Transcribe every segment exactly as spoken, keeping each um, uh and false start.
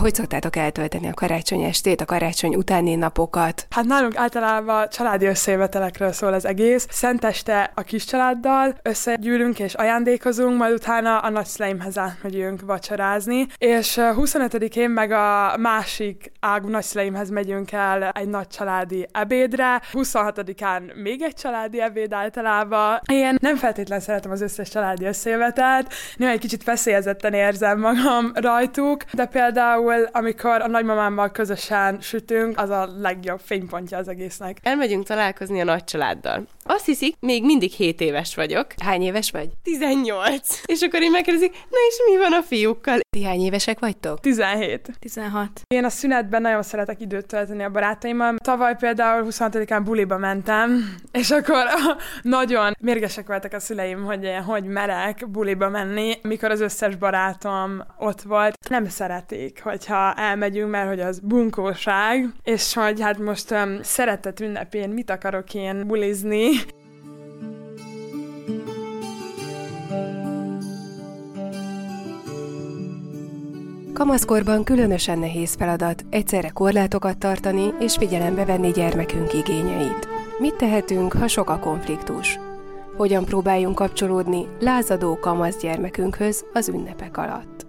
Hogy szoktátok eltölteni a karácsony estét, a karácsony utáni napokat? Hát nálunk általában családi összejövetelekről szól az egész. Szenteste a kis családdal összegyűlünk és ajándékozunk, majd utána a nagyszüleimhez átmegyünk vacsorázni, és huszonötödikén meg a másik ágú nagyszüleimhez megyünk el egy nagy családi ebédre, huszonhatodikán még egy családi ebéd általában. Én nem feltétlenül szeretem az összes családi összejövetelt, néha egy kicsit feszélyezetten érzem magam rajtuk, de például amikor a nagymamámmal közösen sütünk, az a legjobb fénypontja az egésznek. Elmegyünk találkozni a nagy családdal. Azt hiszik, még mindig hét éves vagyok. Hány éves vagy? tizennyolc. És akkor én megkérdezik, na és mi van a fiúkkal? Ti hány évesek vagytok? tizenhét. tizenhat. Én a szünetben nagyon szeretek időt tölteni a barátaimmal. Tavaly például huszonhatodikán buliba mentem, és akkor nagyon mérgesek voltak a szüleim, hogy én hogy merek buliba menni, mikor az összes barátom ott volt. Nem szeretik, hogyha elmegyünk, mert hogy az bunkóság, és hogy hát most um, szeretett ünnepén mit akarok én bulizni. Kamaszkorban különösen nehéz feladat egyszerre korlátokat tartani és figyelembe venni gyermekünk igényeit. Mit tehetünk, ha sok a konfliktus? Hogyan próbáljunk kapcsolódni lázadó kamasz gyermekünkhöz az ünnepek alatt?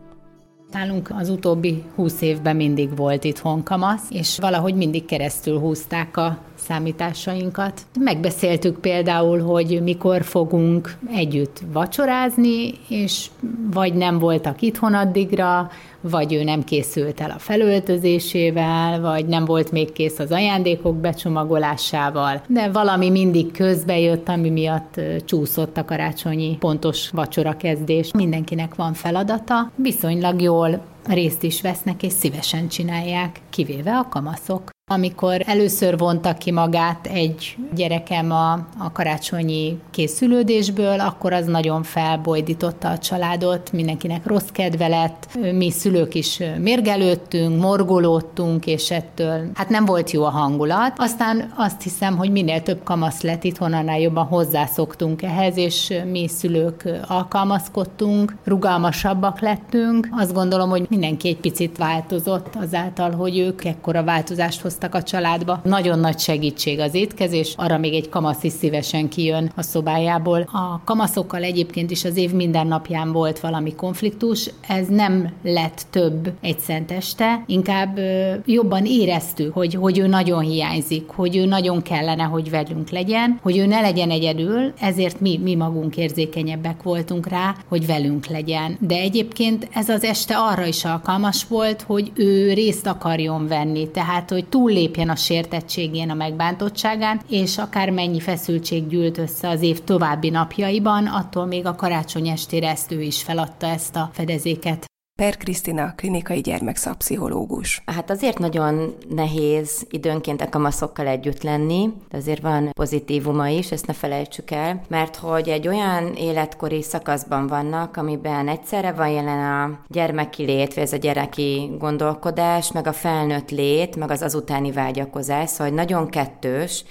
Nálunk az utóbbi húsz évben mindig volt itthon kamasz, és valahogy mindig keresztül húzták a számításainkat. Megbeszéltük például, hogy mikor fogunk együtt vacsorázni, és vagy nem voltak itthon addigra, vagy ő nem készült el a felöltözésével, vagy nem volt még kész az ajándékok becsomagolásával, de valami mindig közbejött, ami miatt csúszott a karácsonyi pontos vacsorakezdés. Mindenkinek van feladata, viszonylag jól részt is vesznek, és szívesen csinálják, kivéve a kamaszok. Amikor először vonta ki magát egy gyerekem a, a karácsonyi készülődésből, akkor az nagyon felbojdította a családot, mindenkinek rossz kedve lett, mi szülők is mérgelődtünk, morgolódtunk, és ettől hát nem volt jó a hangulat. Aztán azt hiszem, hogy minél több kamasz lett itthon, annál jobban hozzászoktunk ehhez, és mi szülők alkalmazkodtunk, rugalmasabbak lettünk. Azt gondolom, hogy mindenki egy picit változott azáltal, hogy ők ekkora változást hoztak a családba. Nagyon nagy segítség az étkezés, arra még egy kamasz is szívesen kijön a szobájából. A kamaszokkal egyébként is az év minden napján volt valami konfliktus, ez nem lett több egy szenteste, inkább ö, jobban éreztük, hogy, hogy ő nagyon hiányzik, hogy ő nagyon kellene, hogy velünk legyen, hogy ő ne legyen egyedül, ezért mi, mi magunk érzékenyebbek voltunk rá, hogy velünk legyen. De egyébként ez az este arra is alkalmas volt, hogy ő részt akarjon venni, tehát, hogy túllépjen a sértettségén, a megbántottságán, és akármennyi feszültség gyűlt össze az év további napjaiban, attól még a karácsony estére ezt ő is feladta, ezt a fedezéket. Per Krisztina, klinikai gyermekszakpszichológus. Hát azért nagyon nehéz időnként a kamaszokkal együtt lenni, de azért van pozitívuma is, ezt ne felejtsük el, mert hogy egy olyan életkori szakaszban vannak, amiben egyszerre van jelen a gyermeki lét, vagy ez a gyereki gondolkodás, meg a felnőtt lét, meg az azutáni vágyakozás, szóval nagyon kettős,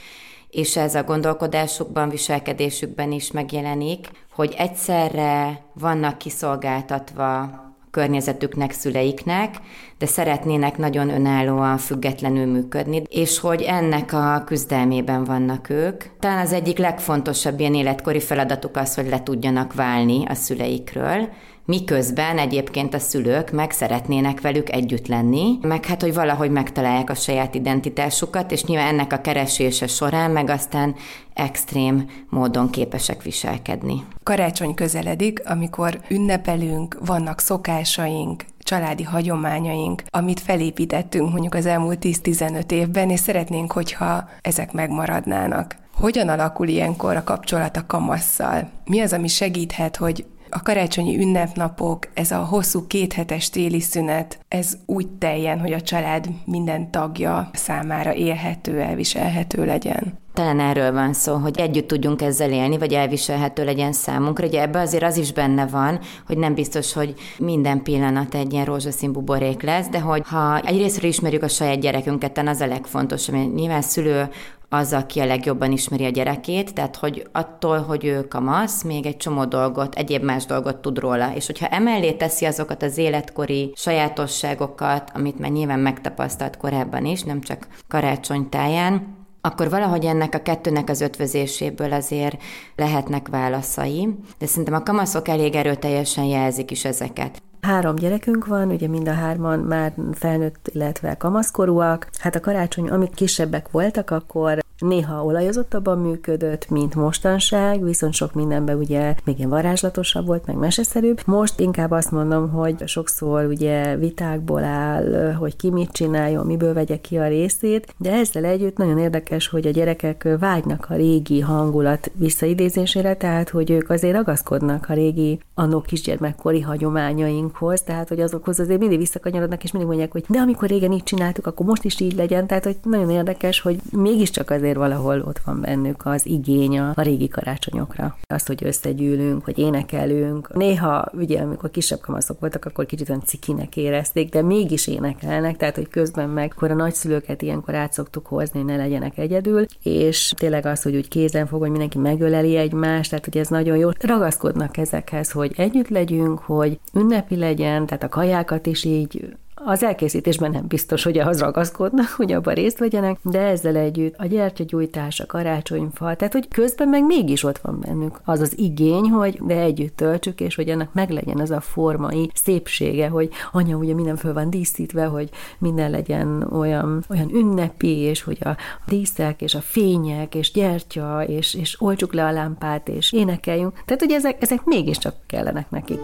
és ez a gondolkodásukban, viselkedésükben is megjelenik, hogy egyszerre vannak kiszolgáltatva környezetüknek, szüleiknek, de szeretnének nagyon önállóan, függetlenül működni, és hogy ennek a küzdelmében vannak ők. Talán az egyik legfontosabb ilyen életkori feladatuk az, hogy le tudjanak válni a szüleikről, miközben egyébként a szülők meg szeretnének velük együtt lenni, meg hát, hogy valahogy megtalálják a saját identitásukat, és nyilván ennek a keresése során meg aztán extrém módon képesek viselkedni. Karácsony közeledik, amikor ünnepelünk, vannak szokásaink, családi hagyományaink, amit felépítettünk mondjuk az elmúlt tíz-tizenöt évben, és szeretnénk, hogyha ezek megmaradnának. Hogyan alakul ilyenkor a kapcsolat a kamasszal? Mi az, ami segíthet, hogy a karácsonyi ünnepnapok, ez a hosszú kéthetes téli szünet, ez úgy teljen, hogy a család minden tagja számára élhető, elviselhető legyen? Talán erről van szó, hogy együtt tudjunk ezzel élni, vagy elviselhető legyen számunkra. Ugye ebben azért az is benne van, hogy nem biztos, hogy minden pillanat egy ilyen rózsaszín buborék lesz, de hogy ha egyrésztről ismerjük a saját gyerekünket, az a legfontosabb, mert nyilván szülő az, aki a legjobban ismeri a gyerekét, tehát hogy attól, hogy ő kamasz, még egy csomó dolgot, egyéb más dolgot tud róla. És hogyha emellé teszi azokat az életkori sajátosságokat, amit már nyilván megtapasztalt korábban is, nem csak karácsony táján, akkor valahogy ennek a kettőnek az ötvözéséből azért lehetnek válaszai, de szerintem a kamaszok elég erőteljesen jelzik is ezeket. Három gyerekünk van, ugye mind a hárman már felnőtt, illetve kamaszkorúak. Hát a karácsony, amik kisebbek voltak, akkor néha olajozottabban működött, mint mostanság, viszont sok mindenben ugye még ilyen varázslatosabb volt, meg meseszerűbb. Most inkább azt mondom, hogy sokszor ugye vitákból áll, hogy ki mit csináljon, miből vegye ki a részét, de ezzel együtt nagyon érdekes, hogy a gyerekek vágynak a régi hangulat visszaidézésére, tehát hogy ők azért ragaszkodnak a régi, annó kisgyermekkori hagyományainkhoz, tehát hogy azokhoz azért mindig visszakanyarodnak, és mindig mondják, hogy de amikor régen így csináltuk, akkor most is így legyen, tehát hogy nagyon érdekes, hogy mégiscsak azért valahol ott van bennük az igény a régi karácsonyokra. Azt, hogy összegyűlünk, hogy énekelünk. Néha, ugye, amikor kisebb kamaszok voltak, akkor kicsit olyan cikinek érezték, de mégis énekelnek, tehát, hogy közben meg, akkor a nagyszülőket ilyenkor át szoktuk hozni, hogy ne legyenek egyedül, és tényleg az, hogy úgy kézen fog, hogy mindenki megöleli egymást, tehát, hogy ez nagyon jó. Ragaszkodnak ezekhez, hogy együtt legyünk, hogy ünnepi legyen, tehát a kajákat is így az elkészítésben nem biztos, hogy ahhoz ragaszkodnak, hogy abban részt vegyenek, de ezzel együtt a gyertyagyújtás, a karácsonyfa, tehát hogy közben meg mégis ott van bennünk az az igény, hogy de együtt töltsük, és hogy annak meglegyen az a formai szépsége, hogy anya, ugye minden föl van díszítve, hogy minden legyen olyan, olyan ünnepi, és hogy a díszek, és a fények, és gyertya, és, és oltsuk le a lámpát, és énekeljünk. Tehát, hogy ezek, ezek mégiscsak kellenek nekik.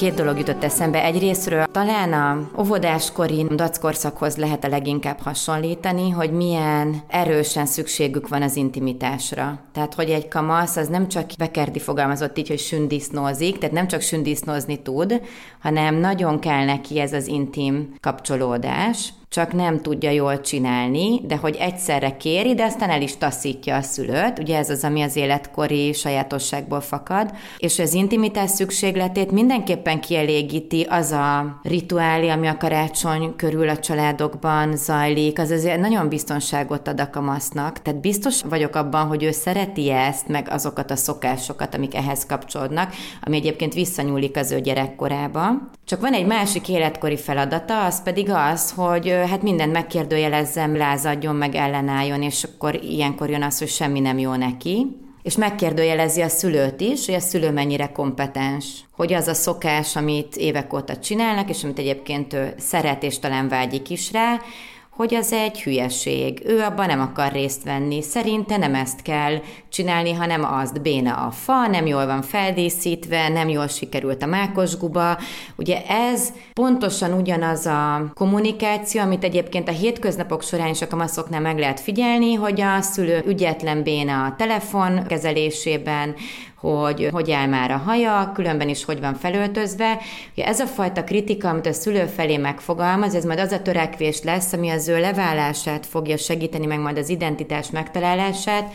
Két dolog jutott eszembe. Egyrésztről talán a óvodáskori dackorszakhoz lehet a leginkább hasonlítani, hogy milyen erősen szükségük van az intimitásra. Tehát, hogy egy kamasz az nem csak Bekerdi fogalmazott így, hogy sündisznózik, tehát nem csak sündisznózni tud, hanem nagyon kell neki ez az intim kapcsolódás, csak nem tudja jól csinálni, de hogy egyszerre kéri, de aztán el is taszítja a szülőt, ugye ez az, ami az életkori sajátosságból fakad, és az intimitás szükségletét mindenképpen kielégíti az a rituálé, ami a karácsony körül a családokban zajlik, az azért nagyon biztonságot ad a kamasznak, tehát biztos vagyok abban, hogy ő szereti ezt, meg azokat a szokásokat, amik ehhez kapcsolódnak, ami egyébként visszanyúlik az ő gyerekkorába. Csak van egy másik életkori feladata, az pedig az, hogy hát mindent megkérdőjelezzem, lázadjon, meg ellenálljon, és akkor ilyenkor jön az, hogy semmi nem jó neki. És megkérdőjelezi a szülőt is, hogy a szülő mennyire kompetens. Hogy az a szokás, amit évek óta csinálnak, és amit egyébként ő szeret, és talán vágyik is rá, hogy az egy hülyeség. Ő abban nem akar részt venni. Szerinte nem ezt kell csinálni, hanem azt. Béna a fa, nem jól van feldíszítve, nem jól sikerült a mákosguba. Ugye ez pontosan ugyanaz a kommunikáció, amit egyébként a hétköznapok során is a kamaszoknál meg lehet figyelni, hogy a szülő ügyetlen, béna a telefon kezelésében, hogy hogy áll már a haja, különben is hogy van felöltözve. Ugye ez a fajta kritika, amit a szülő felé megfogalmaz, ez majd az a törekvés lesz, ami az ő leválását fogja segíteni, meg majd az identitás megtalálását,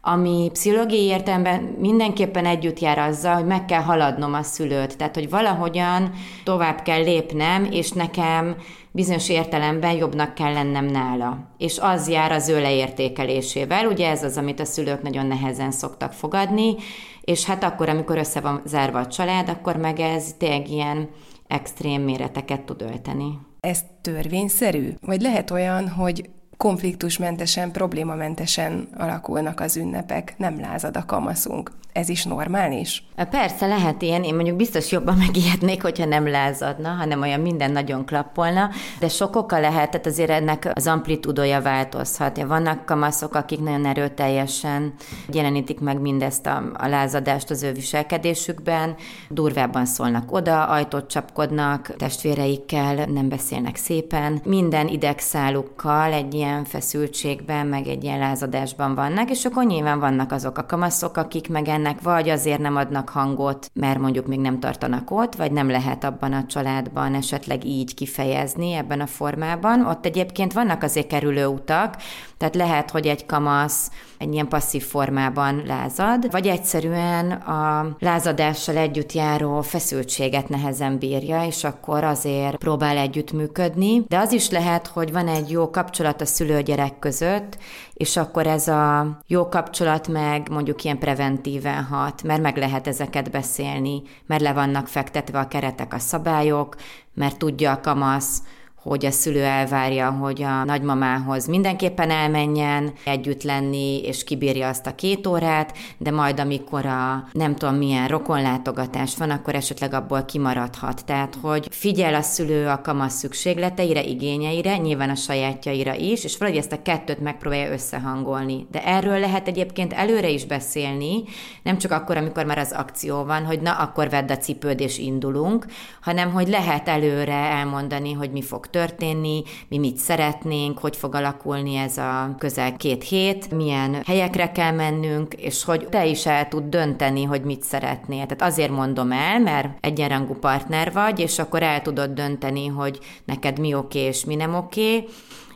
ami pszichológiai értelemben mindenképpen együtt jár azzal, hogy meg kell haladnom a szülőt. Tehát, hogy valahogyan tovább kell lépnem, és nekem bizonyos értelemben jobbnak kell lennem nála. És az jár az ő leértékelésével, ugye ez az, amit a szülők nagyon nehezen szoktak fogadni, és hát akkor, amikor össze van zárva a család, akkor meg ez tényleg ilyen extrém méreteket tud ölteni. Ez törvényszerű? Vagy lehet olyan, hogy konfliktusmentesen, problémamentesen alakulnak az ünnepek, nem lázad a kamaszunk. Ez is normális? Persze, lehet ilyen. Én mondjuk biztos jobban megijednék, hogyha nem lázadna, hanem olyan minden nagyon klappolna, de sok oka lehet, tehát azért ennek az amplitúdója változhat. Vannak kamaszok, akik nagyon erőteljesen jelenítik meg mindezt a, a lázadást az ő viselkedésükben, durvábban szólnak oda, ajtót csapkodnak, testvéreikkel nem beszélnek szépen, minden idegszálukkal egy ilyen ilyen feszültségben, meg egy ilyen lázadásban vannak, és akkor nyilván vannak azok a kamaszok, akik meg ennek vagy azért nem adnak hangot, mert mondjuk még nem tartanak ott, vagy nem lehet abban a családban esetleg így kifejezni ebben a formában. Ott egyébként vannak azért kerülő utak, tehát lehet, hogy egy kamasz egy ilyen passzív formában lázad, vagy egyszerűen a lázadással együtt járó feszültséget nehezen bírja, és akkor azért próbál együttműködni. De az is lehet, hogy van egy jó kapcsolat a szülő-gyerek között, és akkor ez a jó kapcsolat meg mondjuk ilyen preventíven hat, mert meg lehet ezeket beszélni, mert le vannak fektetve a keretek, a szabályok, mert tudja a kamasz, hogy a szülő elvárja, hogy a nagymamához mindenképpen elmenjen, együtt lenni, és kibírja azt a két órát, de majd amikor a nem tudom milyen rokonlátogatás van, akkor esetleg abból kimaradhat. Tehát, hogy figyel a szülő a kamasz szükségleteire, igényeire, nyilván a sajátjaira is, és valahogy ezt a kettőt megpróbálja összehangolni. De erről lehet egyébként előre is beszélni, nem csak akkor, amikor már az akció van, hogy na, akkor vedd a cipőd és indulunk, hanem hogy lehet előre elmondani, hogy mi fog történni, mi mit szeretnénk, hogy fog alakulni ez a közel két hét, milyen helyekre kell mennünk, és hogy te is el tud dönteni, hogy mit szeretnél. Tehát azért mondom el, mert egyenrangú partner vagy, és akkor el tudod dönteni, hogy neked mi oké és mi nem oké,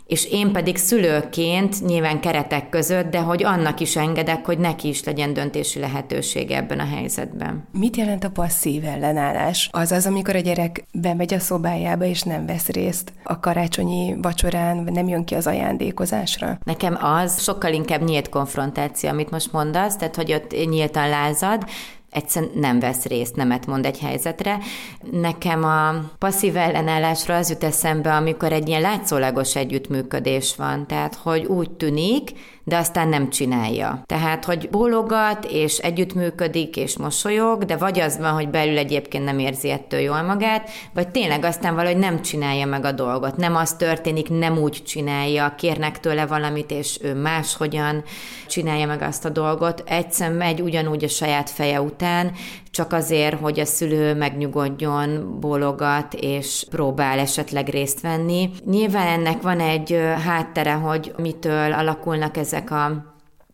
és én pedig szülőként nyilván keretek között, de hogy annak is engedek, hogy neki is legyen döntési lehetősége ebben a helyzetben. Mit jelent a passzív ellenállás? Azaz, amikor a gyerek bemegy a szobájába, és nem vesz részt a karácsonyi vacsorán, nem jön ki az ajándékozásra? Nekem az sokkal inkább nyílt konfrontáció, amit most mondasz, tehát hogy ott nyíltan lázad, egyszerűen nem vesz részt, nemet mond egy helyzetre. Nekem a passzív ellenállásra az jut eszembe, amikor egy ilyen látszólagos együttműködés van, tehát hogy úgy tűnik, de aztán nem csinálja. Tehát, hogy bólogat, és együttműködik, és mosolyog, de vagy az van, hogy belül egyébként nem érzi ettől jól magát, vagy tényleg aztán valahogy nem csinálja meg a dolgot. Nem az történik, nem úgy csinálja, kérnek tőle valamit, és ő máshogyan csinálja meg azt a dolgot. Egyszer megy ugyanúgy a saját feje után, csak azért, hogy a szülő megnyugodjon, bólogat, és próbál esetleg részt venni. Nyilván ennek van egy háttere, hogy mitől alakulnak ezek a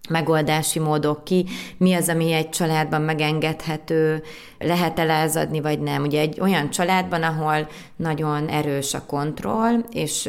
megoldási módok ki, mi az, ami egy családban megengedhető, lehet-e lázadni, vagy nem. Ugye egy olyan családban, ahol nagyon erős a kontroll, és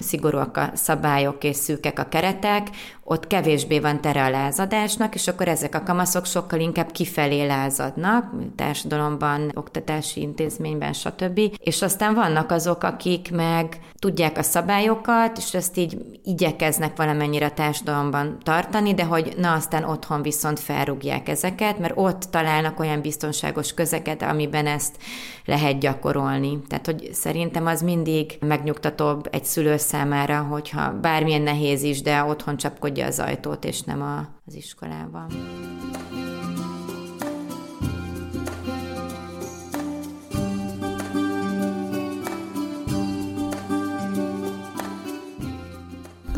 szigorúak a szabályok, és szűkek a keretek, ott kevésbé van tere a lázadásnak, és akkor ezek a kamaszok sokkal inkább kifelé lázadnak, társadalomban, oktatási intézményben, stb. És aztán vannak azok, akik meg tudják a szabályokat, és ezt így igyekeznek valamennyire a társadalomban tartani, de hogy na aztán otthon viszont felrúgják ezeket, mert ott találnak olyan biztonságos közeget, amiben ezt lehet gyakorolni. Tehát, hogy szerintem az mindig megnyugtatóbb egy szülő számára, hogyha bármilyen nehéz is, de otthon csapkodja az ajtót, és nem a, az iskolában.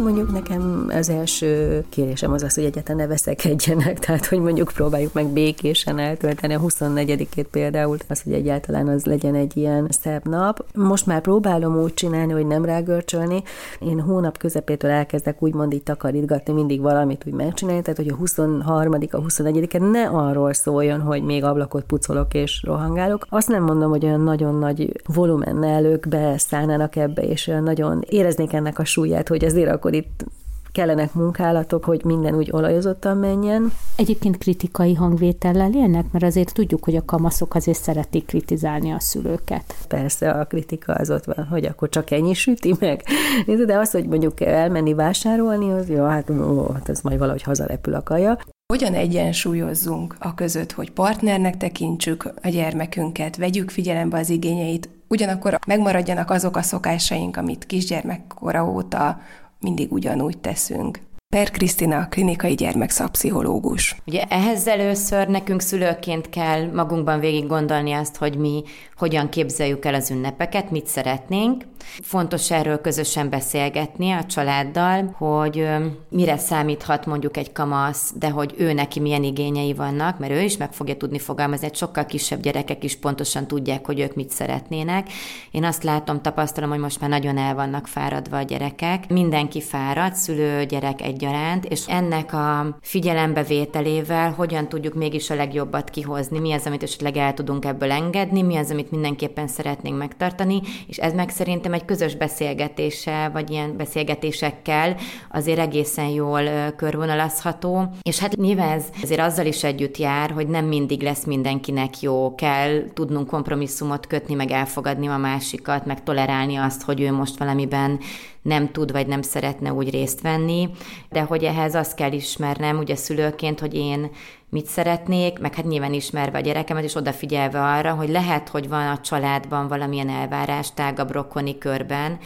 Mondjuk nekem az első kérésem az az, hogy egyáltalán ne veszekedjenek, tehát hogy mondjuk próbáljuk meg békésen eltölteni a huszonnegyedikét például, az, hogy egyáltalán az legyen egy ilyen szebb nap. Most már próbálom úgy csinálni, hogy nem rágörcsölni. Én hónap közepétől elkezdek úgymond így takarítgatni, mindig valamit úgy megcsinálni, tehát hogy a huszonharmadika, a huszonegyedike ne arról szóljon, hogy még ablakot pucolok és rohangálok. Azt nem mondom, hogy olyan nagyon nagy volumennel ők beszállnának ebbe, és olyan nagyon éreznék ennek a súlyát, hogy azért akkor itt kellenek munkálatok, hogy minden úgy olajozottan menjen. Egyébként kritikai hangvétellel élnek, mert azért tudjuk, hogy a kamaszok azért szeretik kritizálni a szülőket. Persze a kritika az ott van, hogy akkor csak ennyi süti meg. De az, hogy mondjuk elmenni vásárolni, az jó, hát ó, ez majd valahogy hazarepül a kaja. Hogyan egyensúlyozzunk a között, hogy partnernek tekintsük a gyermekünket, vegyük figyelembe az igényeit, ugyanakkor megmaradjanak azok a szokásaink, amit kisgyermekkora óta mindig ugyanúgy teszünk. Per Krisztina, klinikai gyermekszakpszichológus. Ugye ehhez először nekünk szülőként kell magunkban végig gondolni azt, hogy mi hogyan képzeljük el az ünnepeket, mit szeretnénk, Fontos erről közösen beszélgetni a családdal, hogy mire számíthat mondjuk egy kamasz, de hogy ő neki milyen igényei vannak, mert ő is meg fogja tudni fogalmazni, egy sokkal kisebb gyerekek is pontosan tudják, hogy ők mit szeretnének. Én azt látom, tapasztalom, hogy most már nagyon el vannak fáradva a gyerekek. Mindenki fáradt, szülő, gyerek egyaránt, és ennek a figyelembevételével hogyan tudjuk mégis a legjobbat kihozni, mi az, amit esetleg el tudunk ebből engedni, mi az, amit mindenképpen szeretnénk megtartani, és ez meg szerintem egy közös beszélgetéssel, vagy ilyen beszélgetésekkel azért egészen jól körvonalazható, és hát nyilván ez azért azzal is együtt jár, hogy nem mindig lesz mindenkinek jó, kell tudnunk kompromisszumot kötni, meg elfogadni a másikat, meg tolerálni azt, hogy ő most valamiben nem tud, vagy nem szeretne úgy részt venni, de hogy ehhez azt kell ismernem, ugye szülőként, hogy én mit szeretnék, meg hát nyilván ismerve a gyerekemet, és odafigyelve arra, hogy lehet, hogy van a családban valamilyen elvárás tágabb rokoni körben,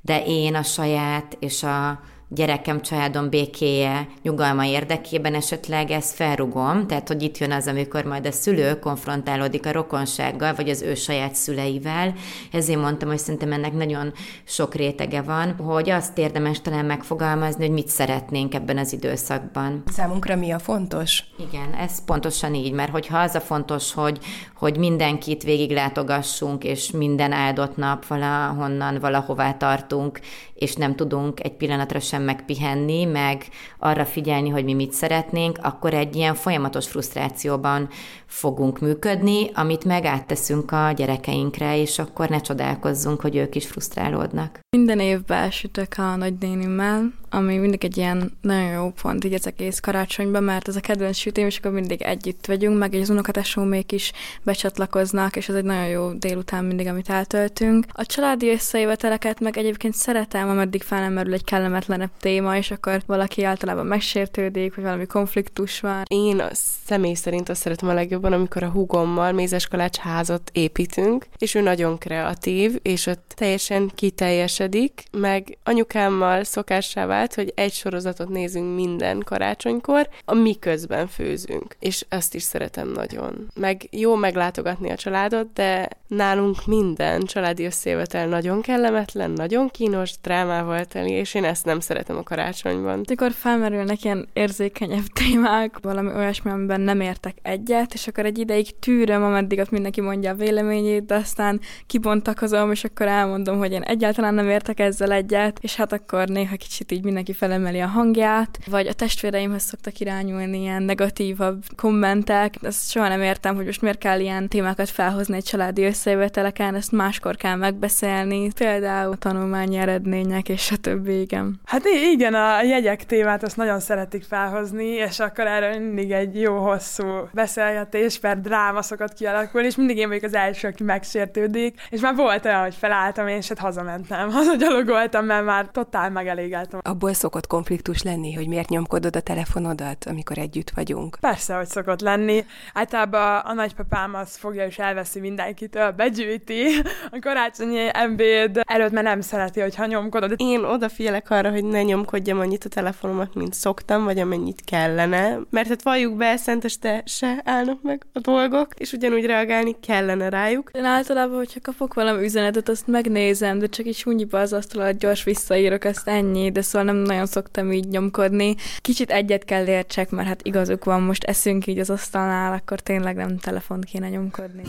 de én a saját és a gyerekem, családom békéje, nyugalma érdekében esetleg ezt felrugom, tehát hogy itt jön az, amikor majd a szülő konfrontálódik a rokonsággal, vagy az ő saját szüleivel. Ezért mondtam, hogy szerintem ennek nagyon sok rétege van, hogy azt érdemes talán megfogalmazni, hogy mit szeretnénk ebben az időszakban. Számunkra mi a fontos? Igen, ez pontosan így, mert hogyha az a fontos, hogy, hogy mindenkit végiglátogassunk, és minden áldott nap valahonnan, valahová tartunk, és nem tudunk egy pillanatra sem megpihenni, meg arra figyelni, hogy mi mit szeretnénk, akkor egy ilyen folyamatos frusztrációban fogunk működni, amit meg átteszünk a gyerekeinkre, és akkor ne csodálkozzunk, hogy ők is frusztrálódnak. Minden évben sütök a nagynénimmel, ami mindig egy ilyen nagyon jó pont, így az egész karácsonyban, mert ez a kedvenc sütém, és akkor mindig együtt vagyunk, meg az unokatestvéreink is becsatlakoznak, és ez egy nagyon jó délután mindig, amit eltöltünk. A családi összejöveteleket meg egyébként szeretem, ameddig fel nem merül egy kellemetlenebb téma, és akkor valaki általában megsértődik, vagy valami konfliktus van. Én a személy szerint azt szeretem a legjobban, amikor a húgommal mézeskalács házat építünk, és ő nagyon kreatív, és ott teljesen kiteljesedik, meg anyukámmal szokássá vált, hogy egy sorozatot nézünk minden karácsonykor, amiközben főzünk. És ezt is szeretem nagyon. Meg jó meglátogatni a családot, de nálunk minden családi összejövetel nagyon kellemetlen, nagyon kínos, drámával teli, és én ezt nem szeretem a karácsonyban. Amikor felmerülnek ilyen érzékenyebb témák, valami olyasmi, amiben nem értek egyet, és akkor egy ideig tűröm, ameddig ott mindenki mondja a véleményét, de aztán kibontakozom, és akkor elmondom, hogy én egyáltalán nem értek ezzel egyet, és hát akkor néha kicsit így mindenki felemeli a hangját, vagy a testvéreimhez szoktak irányulni ilyen negatívabb kommentek. Ezt soha nem értem, hogy most miért kell ilyen témákat felhozni egy családi összejöveteleken, ezt máskor kell megbeszélni, például tanulmányi eredmények és a többi, igen. Hát igen, a jegyek témát azt nagyon szeretik felhozni, és akkor erről mindig egy jó hosszú beszélgetés, per dráma szokott kialakulni, és mindig én vagyok az első, aki megsértődik, és már volt olyan, hogy felálltam, én hát hazamentem, hazagyalogoltam, mert már totál megelégeltem. Abból szokott konfliktus lenni, hogy miért nyomkodod a telefonodat, amikor együtt vagyunk? Persze, hogy szokott lenni. Általában a nagypapám azt fogja és elveszi mindenkitől, begyűjti a karácsonyi ebéd előtt, mert nem szereti, hogyha nyomkodod. Én odafigyelek arra, hogy ne nyomkodjam annyit a telefonomat, mint szoktam, vagy amennyit kellene, mert hát valljuk be, szenteste se állnak meg a dolgok, és ugyanúgy reagálni kellene rájuk. Én általában, hogyha kapok valami üzenetet, azt megnézem, de csak így súnyiba az asztalat, gyors visszaírok, azt ennyi, de szóval nem nagyon szoktam így nyomkodni. Kicsit egyet kell értsek, mert hát igazuk van, most eszünk így az asztalnál, akkor tényleg nem telefont kéne nyomkodni.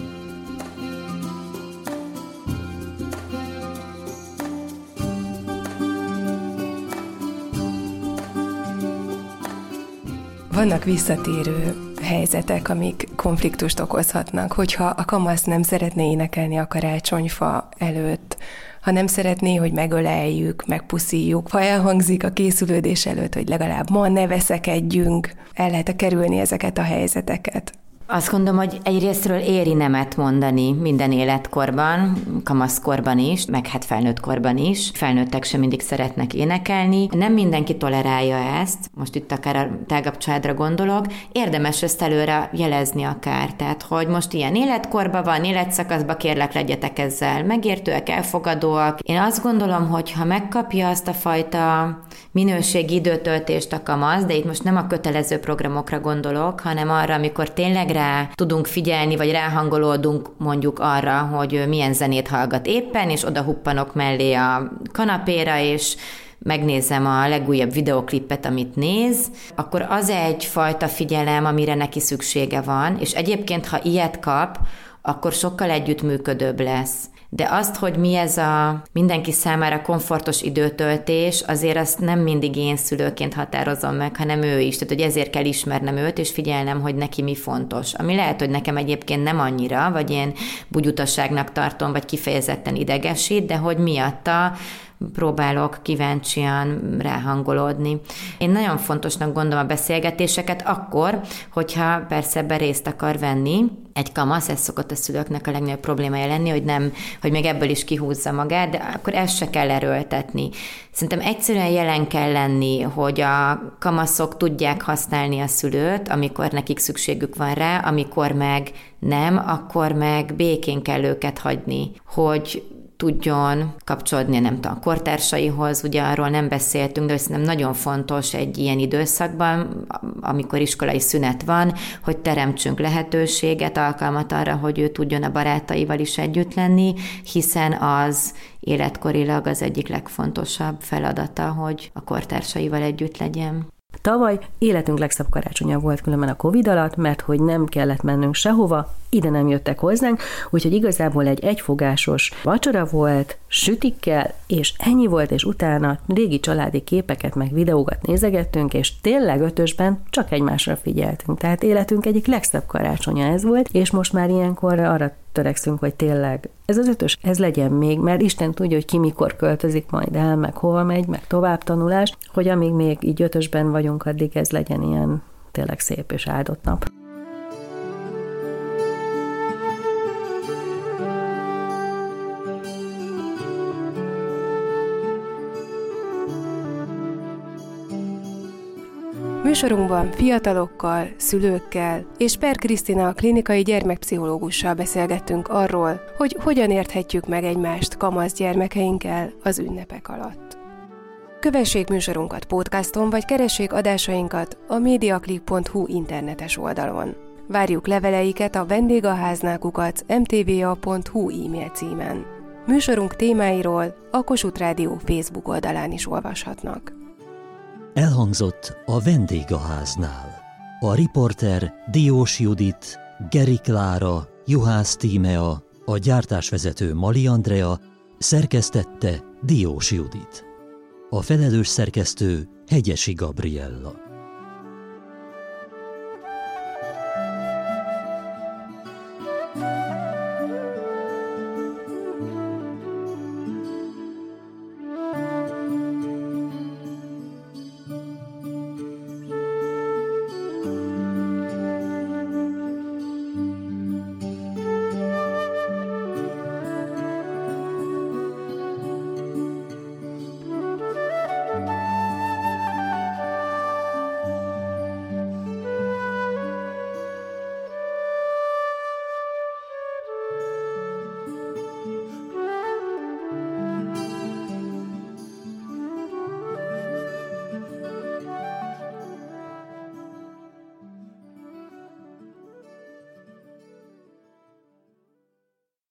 Vannak visszatérő helyzetek, amik konfliktust okozhatnak, hogyha a kamasz nem szeretné énekelni a karácsonyfa előtt, ha nem szeretné, hogy megöleljük, megpuszíjuk, ha elhangzik a készülődés előtt, hogy legalább ma ne veszekedjünk, el lehet kerülni ezeket a helyzeteket. Azt gondolom, hogy egyrésztről éri nemet mondani minden életkorban, kamaszkorban is, meg hát felnőttkorban is. Felnőttek sem mindig szeretnek énekelni. Nem mindenki tolerálja ezt, most itt akár a tágabb családra gondolok. Érdemes ezt előre jelezni akár. Tehát, hogy most ilyen életkorban van, életszakaszban, kérlek, legyetek ezzel megértőek, elfogadóak. Én azt gondolom, hogy ha megkapja azt a fajta minőségi időtöltést a kamasz, de itt most nem a kötelező programokra gondolok, hanem arra, amikor tényleg amikre tudunk figyelni, vagy ráhangolódunk mondjuk arra, hogy milyen zenét hallgat éppen, és oda huppanok mellé a kanapéra, és megnézem a legújabb videoklipet, amit néz, akkor az egyfajta figyelem, amire neki szüksége van, és egyébként, ha ilyet kap, akkor sokkal együttműködőbb lesz. De azt, hogy mi ez a mindenki számára komfortos időtöltés, azért azt nem mindig én szülőként határozom meg, hanem ő is. Tehát, hogy ezért kell ismernem őt, és figyelnem, hogy neki mi fontos. Ami lehet, hogy nekem egyébként nem annyira, vagy én bugyutasságnak tartom, vagy kifejezetten idegesít, de hogy miatta próbálok kíváncsian ráhangolódni. Én nagyon fontosnak gondolom a beszélgetéseket akkor, hogyha persze ebben részt akar venni. Egy kamasz, ez szokott a szülőknek a legnagyobb problémája lenni, hogy nem, hogy még ebből is kihúzza magát, de akkor ezt se kell erőltetni. Szerintem egyszerűen jelen kell lenni, hogy a kamaszok tudják használni a szülőt, amikor nekik szükségük van rá, amikor meg nem, akkor meg békén kell őket hagyni, hogy tudjon kapcsolódni, nem tudom, a kortársaihoz, ugye arról nem beszéltünk, de szerintem nagyon fontos egy ilyen időszakban, amikor iskolai szünet van, hogy teremtsünk lehetőséget, alkalmat arra, hogy ő tudjon a barátaival is együtt lenni, hiszen az életkorilag az egyik legfontosabb feladata, hogy a kortársaival együtt legyen. Tavaly életünk legszebb karácsonya volt különben a Covid alatt, mert hogy nem kellett mennünk sehova, ide nem jöttek hozzánk, úgyhogy igazából egy egyfogásos vacsora volt, sütikkel, és ennyi volt, és utána régi családi képeket meg videókat nézegettünk, és tényleg ötösben csak egymásra figyeltünk. Tehát életünk egyik legszebb karácsonya ez volt, és most már ilyenkor arra törekszünk, hogy tényleg ez az ötös, ez legyen még, mert Isten tudja, hogy ki mikor költözik majd el, meg hova megy, meg tovább tanulás, hogy amíg még így ötösben vagyunk, addig ez legyen ilyen tényleg szép és áldott nap. Műsorunkban fiatalokkal, szülőkkel és Per Krisztina klinikai gyermekpszichológussal beszélgettünk arról, hogy hogyan érthetjük meg egymást kamasz gyermekeinkkel az ünnepek alatt. Kövessék műsorunkat podcaston, vagy keressék adásainkat a mediaklik pont hu internetes oldalon. Várjuk leveleiket a vendégháznál kukac em té vé á pont hu e-mail címen. Műsorunk témáiról a Kossuth Rádió Facebook oldalán is olvashatnak. Elhangzott a vendégháznál. A riporter Diós Judit, Geri Klára, Juhász Tímea, a gyártásvezető Mali Andrea, szerkesztette Diós Judit. A felelős szerkesztő Hegyesi Gabriella.